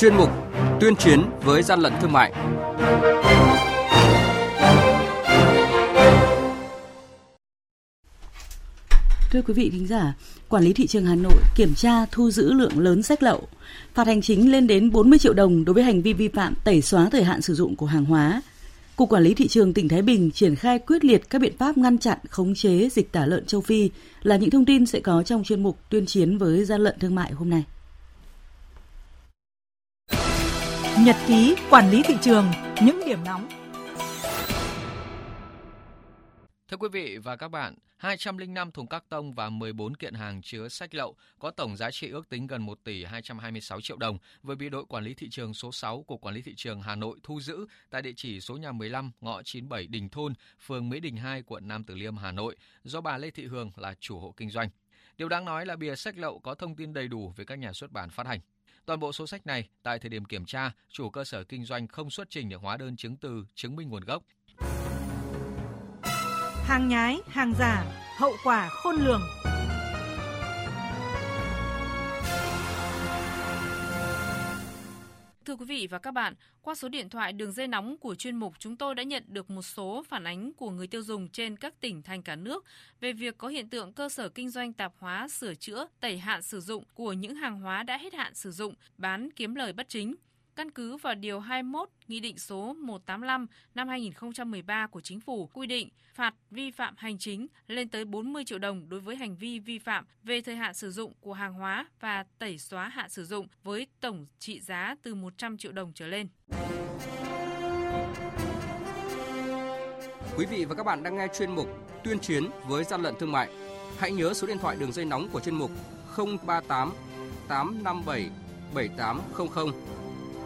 chuyên mục tuyên chiến với gian lận thương mại. Thưa quý vị thính giả, Quản lý thị trường Hà Nội kiểm tra thu giữ lượng lớn sách lậu, phạt hành chính lên đến 40 triệu đồng đối với hành vi vi phạm tẩy xóa thời hạn sử dụng của hàng hóa. Cục Quản lý Thị trường tỉnh Thái Bình triển khai quyết liệt các biện pháp ngăn chặn, khống chế dịch tả lợn châu Phi là những thông tin sẽ có trong chuyên mục tuyên chiến với gian lận thương mại hôm nay. Nhật ký Quản lý Thị trường, những điểm nóng. Thưa quý vị và các bạn, 205 thùng các tông và 14 kiện hàng chứa sách lậu có tổng giá trị ước tính gần 1 tỷ 226 triệu đồng vừa bị đội Quản lý Thị trường số 6 của Quản lý Thị trường Hà Nội thu giữ tại địa chỉ số nhà 15 ngõ 97 Đình Thôn, phường Mỹ Đình 2, quận Nam Từ Liêm, Hà Nội, do bà Lê Thị Hương là chủ hộ kinh doanh. Điều đáng nói là bìa sách lậu có thông tin đầy đủ về các nhà xuất bản phát hành. Toàn bộ số sách này, tại thời điểm kiểm tra, chủ cơ sở kinh doanh không xuất trình được hóa đơn chứng từ chứng minh nguồn gốc. Hàng nhái, hàng giả, hậu quả khôn lường. Thưa quý vị và các bạn, qua số điện thoại đường dây nóng của chuyên mục, chúng tôi đã nhận được một số phản ánh của người tiêu dùng trên các tỉnh thành cả nước về việc có hiện tượng cơ sở kinh doanh tạp hóa sửa chữa, tẩy hạn sử dụng của những hàng hóa đã hết hạn sử dụng, bán kiếm lời bất chính. Căn cứ vào Điều 21 Nghị định số 185 năm 2013 của Chính phủ quy định phạt vi phạm hành chính lên tới 40 triệu đồng đối với hành vi vi phạm về thời hạn sử dụng của hàng hóa và tẩy xóa hạn sử dụng với tổng trị giá từ 100 triệu đồng trở lên. Quý vị và các bạn đang nghe chuyên mục Tuyên chiến với gian lận thương mại. Hãy nhớ số điện thoại đường dây nóng của chuyên mục 038 857 7800.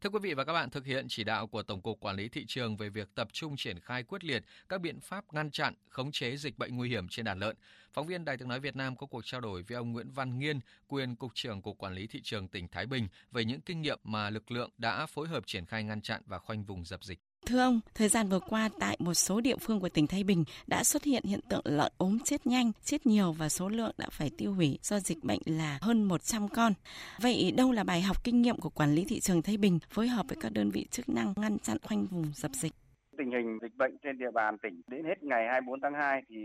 Thưa quý vị và các bạn, thực hiện chỉ đạo của Tổng cục Quản lý Thị trường về việc tập trung triển khai quyết liệt các biện pháp ngăn chặn, khống chế dịch bệnh nguy hiểm trên đàn lợn, phóng viên Đài Tiếng nói Việt Nam có cuộc trao đổi với ông Nguyễn Văn Nghiên, quyền Cục trưởng Cục Quản lý Thị trường tỉnh Thái Bình về những kinh nghiệm mà lực lượng đã phối hợp triển khai ngăn chặn và khoanh vùng dập dịch. Thưa ông, thời gian vừa qua tại một số địa phương của tỉnh Thái Bình đã xuất hiện hiện tượng lợn ốm chết nhanh, chết nhiều và số lượng đã phải tiêu hủy do dịch bệnh là hơn 100 con. Vậy đâu là bài học kinh nghiệm của Quản lý Thị trường Thái Bình phối hợp với các đơn vị chức năng ngăn chặn khoanh vùng dập dịch? Tình hình dịch bệnh trên địa bàn tỉnh đến hết ngày 24 tháng 2 thì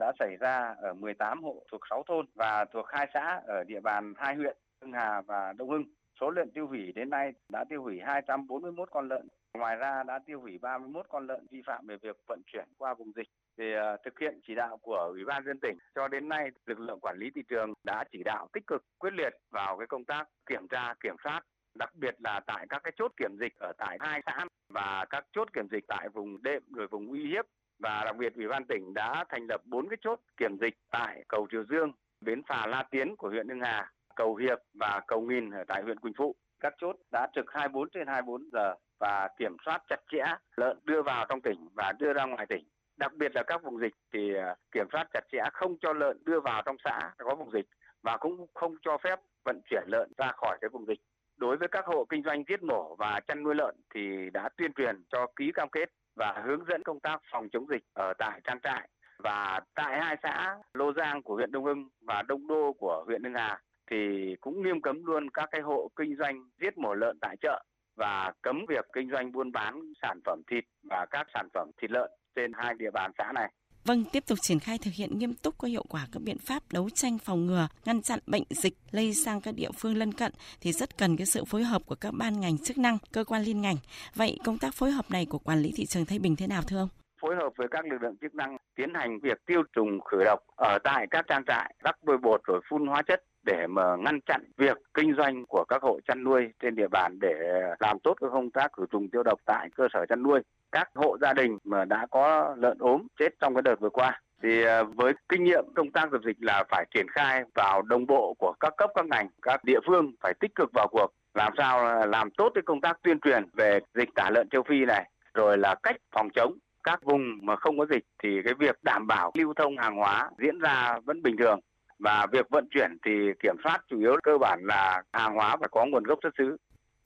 đã xảy ra ở 18 hộ thuộc 6 thôn và thuộc 2 xã ở địa bàn 2 huyện Hưng Hà và Đông Hưng. Số lợn tiêu hủy đến nay đã tiêu hủy 241 con lợn. Ngoài ra đã tiêu hủy 31 con lợn vi phạm về việc vận chuyển qua vùng dịch. Để thực hiện chỉ đạo của Ủy ban nhân dân tỉnh, cho đến nay lực lượng Quản lý Thị trường đã chỉ đạo tích cực, quyết liệt vào cái công tác kiểm tra, kiểm soát, đặc biệt là tại các cái chốt kiểm dịch ở tại 2 xã và các chốt kiểm dịch tại vùng đệm rồi vùng uy hiếp, và đặc biệt Ủy ban tỉnh đã thành lập 4 cái chốt kiểm dịch tại cầu Triều Dương, bến phà La Tiến của huyện Hưng Hà, cầu Hiệp và cầu Nghìn ở tại huyện Quỳnh Phụ. Các chốt đã trực 24/24 giờ và kiểm soát chặt chẽ lợn đưa vào trong tỉnh và đưa ra ngoài tỉnh. Đặc biệt là các vùng dịch thì kiểm soát chặt chẽ không cho lợn đưa vào trong xã có vùng dịch và cũng không cho phép vận chuyển lợn ra khỏi cái vùng dịch. Đối với các hộ kinh doanh giết mổ và chăn nuôi lợn thì đã tuyên truyền cho ký cam kết và hướng dẫn công tác phòng chống dịch ở tại trang trại. Và tại 2 xã Lô Giang của huyện Đông Hưng và Đông Đô của huyện Hưng Hà thì cũng nghiêm cấm luôn các cái hộ kinh doanh giết mổ lợn tại chợ và cấm việc kinh doanh buôn bán sản phẩm thịt và các sản phẩm thịt lợn trên 2 địa bàn xã này. Vâng, tiếp tục triển khai thực hiện nghiêm túc có hiệu quả các biện pháp đấu tranh phòng ngừa, ngăn chặn bệnh dịch lây sang các địa phương lân cận thì rất cần cái sự phối hợp của các ban ngành chức năng, cơ quan liên ngành. Vậy công tác phối hợp này của Quản lý Thị trường Thái Bình thế nào thưa ông? Phối hợp với các lực lượng chức năng tiến hành việc tiêu trùng khử độc ở tại các trang trại, các vôi bột rồi phun hóa chất để mà ngăn chặn việc kinh doanh của các hộ chăn nuôi trên địa bàn, để làm tốt các công tác khử trùng tiêu độc tại cơ sở chăn nuôi. Các hộ gia đình mà đã có lợn ốm chết trong cái đợt vừa qua Thì với kinh nghiệm công tác dập dịch là phải triển khai vào đồng bộ của các cấp, các ngành, các địa phương phải tích cực vào cuộc, làm sao làm tốt cái công tác tuyên truyền về dịch tả lợn châu Phi này, rồi là cách phòng chống. Các vùng mà không có dịch thì cái việc đảm bảo lưu thông hàng hóa diễn ra vẫn bình thường, và việc vận chuyển thì kiểm soát chủ yếu cơ bản là hàng hóa phải có nguồn gốc xuất xứ.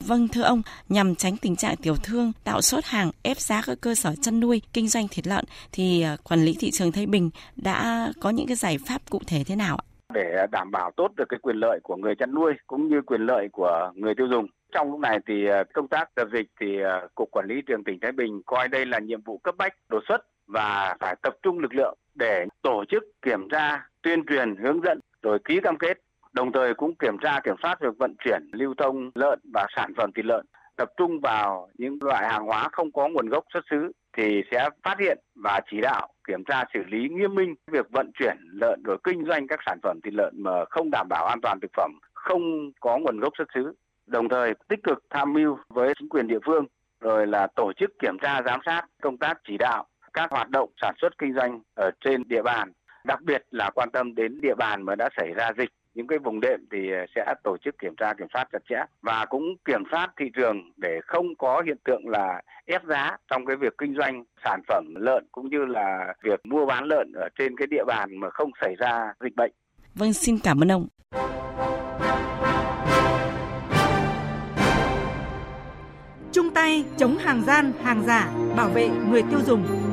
Vâng, thưa ông, nhằm tránh tình trạng tiểu thương tạo sốt hàng ép giá các cơ sở chăn nuôi kinh doanh thịt lợn thì quản lý thị trường Thái Bình đã có những cái giải pháp cụ thể thế nào ạ? Để đảm bảo tốt được cái quyền lợi của người chăn nuôi cũng như quyền lợi của người tiêu dùng. Trong lúc này thì công tác dập dịch thì Cục Quản lý Thị trường tỉnh Thái Bình coi đây là nhiệm vụ cấp bách, đột xuất và phải tập trung lực lượng để tổ chức kiểm tra, tuyên truyền, hướng dẫn rồi ký cam kết. Đồng thời cũng kiểm tra, kiểm soát việc vận chuyển, lưu thông lợn và sản phẩm thịt lợn. Tập trung vào những loại hàng hóa không có nguồn gốc xuất xứ thì sẽ phát hiện và chỉ đạo kiểm tra xử lý nghiêm minh việc vận chuyển lợn rồi kinh doanh các sản phẩm thịt lợn mà không đảm bảo an toàn thực phẩm, không có nguồn gốc xuất xứ. Đồng thời tích cực tham mưu với chính quyền địa phương rồi là tổ chức kiểm tra giám sát công tác chỉ đạo các hoạt động sản xuất kinh doanh ở trên địa bàn, đặc biệt là quan tâm đến địa bàn mà đã xảy ra dịch. Những cái vùng đệm thì sẽ tổ chức kiểm tra kiểm soát chặt chẽ và cũng kiểm soát thị trường để không có hiện tượng là ép giá trong cái việc kinh doanh sản phẩm lợn cũng như là việc mua bán lợn ở trên cái địa bàn mà không xảy ra dịch bệnh. Vâng, xin cảm ơn ông. Chung tay chống hàng gian, hàng giả, bảo vệ người tiêu dùng.